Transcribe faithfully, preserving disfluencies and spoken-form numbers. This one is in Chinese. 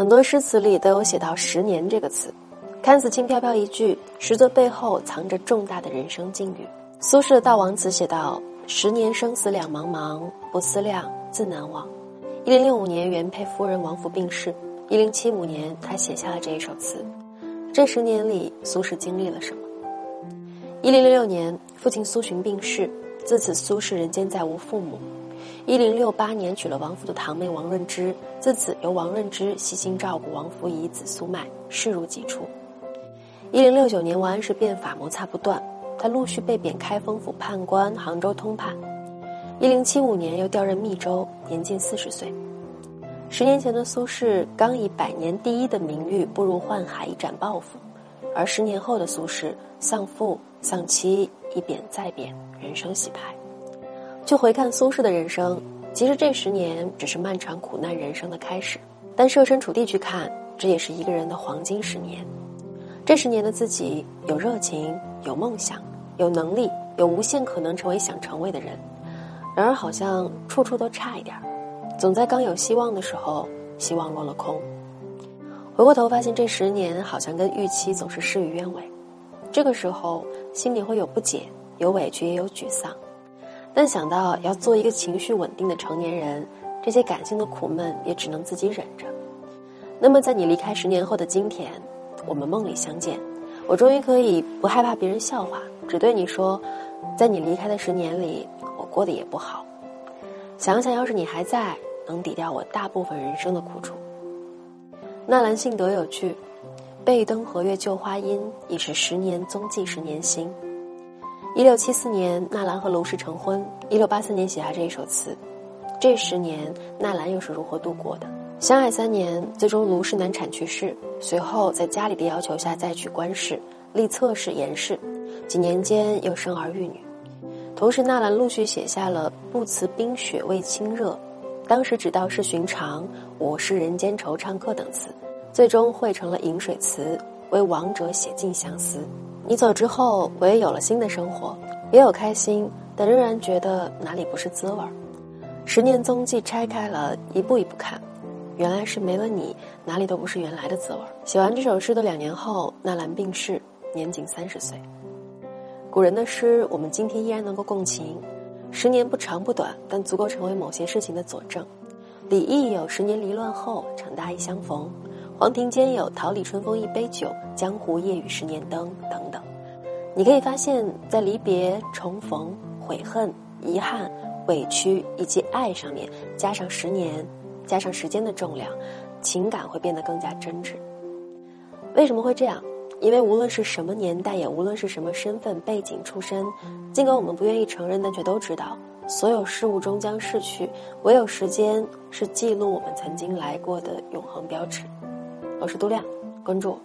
很多诗词里都有写到十年这个词，看似轻飘飘一句，实则背后藏着重大的人生境遇。苏轼的悼亡词写道，十年生死两茫茫，不思量，自难忘。一零六五年原配夫人王弗病逝，一零七五年他写下了这一首词。这十年里，苏轼经历了什么？一零六六年父亲苏洵病逝，自此苏轼人间再无父母。一零六八年娶了王弗的堂妹王润之，自此由王润之悉心照顾王弗遗子苏迈，视如己出。一零六九年王安石变法摩擦不断，他陆续被贬开封府判官、杭州通判。一零七五年又调任密州，年近四十岁。十年前的苏轼刚以百年第一的名誉步入宦海，一展抱负，而十年后的苏轼丧父丧妻，一贬再贬，人生洗牌。就回看苏轼的人生，其实这十年只是漫长苦难人生的开始，但设身处地去看，这也是一个人的黄金十年。这十年的自己，有热情，有梦想，有能力，有无限可能成为想成为的人，然而好像处处都差一点，总在刚有希望的时候，希望落了空。回过头发现，这十年好像跟预期总是事与愿违。这个时候心里会有不解，有委屈，也有沮丧，但想到要做一个情绪稳定的成年人，这些感性的苦闷也只能自己忍着。那么在你离开十年后的今天，我们梦里相见，我终于可以不害怕别人笑话，只对你说，在你离开的十年里，我过得也不好，想想要是你还在，能抵掉我大部分人生的苦楚。纳兰性德有句，背灯和月旧花阴，已是十年踪迹十年心。一六七四年，纳兰和卢氏成婚，一六八四年写下这一首词。这十年，纳兰又是如何度过的？相爱三年，最终卢氏难产去世，随后在家里的要求下再娶官氏、立侧室、严氏，几年间又生儿育女。同时，纳兰陆续写下了《不辞冰雪为清热》、当时只道是寻常、我是人间惆怅客等词，最终汇成了《饮水词》，为亡者写尽相思。你走之后，我也有了新的生活，也有开心，但仍然觉得哪里不是滋味。十年踪迹拆开了一步一步看，原来是没了你，哪里都不是原来的滋味。写完这首诗的两年后，纳兰病逝，年仅三十岁。古人的诗，我们今天依然能够共情。十年不长不短，但足够成为某些事情的佐证。李益有十年离乱后，长大亦相逢。黄庭坚有桃李春风一杯酒，江湖夜雨十年灯等等。你可以发现，在离别、重逢、悔恨、遗憾、委屈以及爱上面，加上十年，加上时间的重量，情感会变得更加真挚。为什么会这样？因为无论是什么年代，也无论是什么身份背景出身，尽管我们不愿意承认，但却都知道，所有事物终将逝去，唯有时间是记录我们曾经来过的永恒标志。我是杜亮，关注我。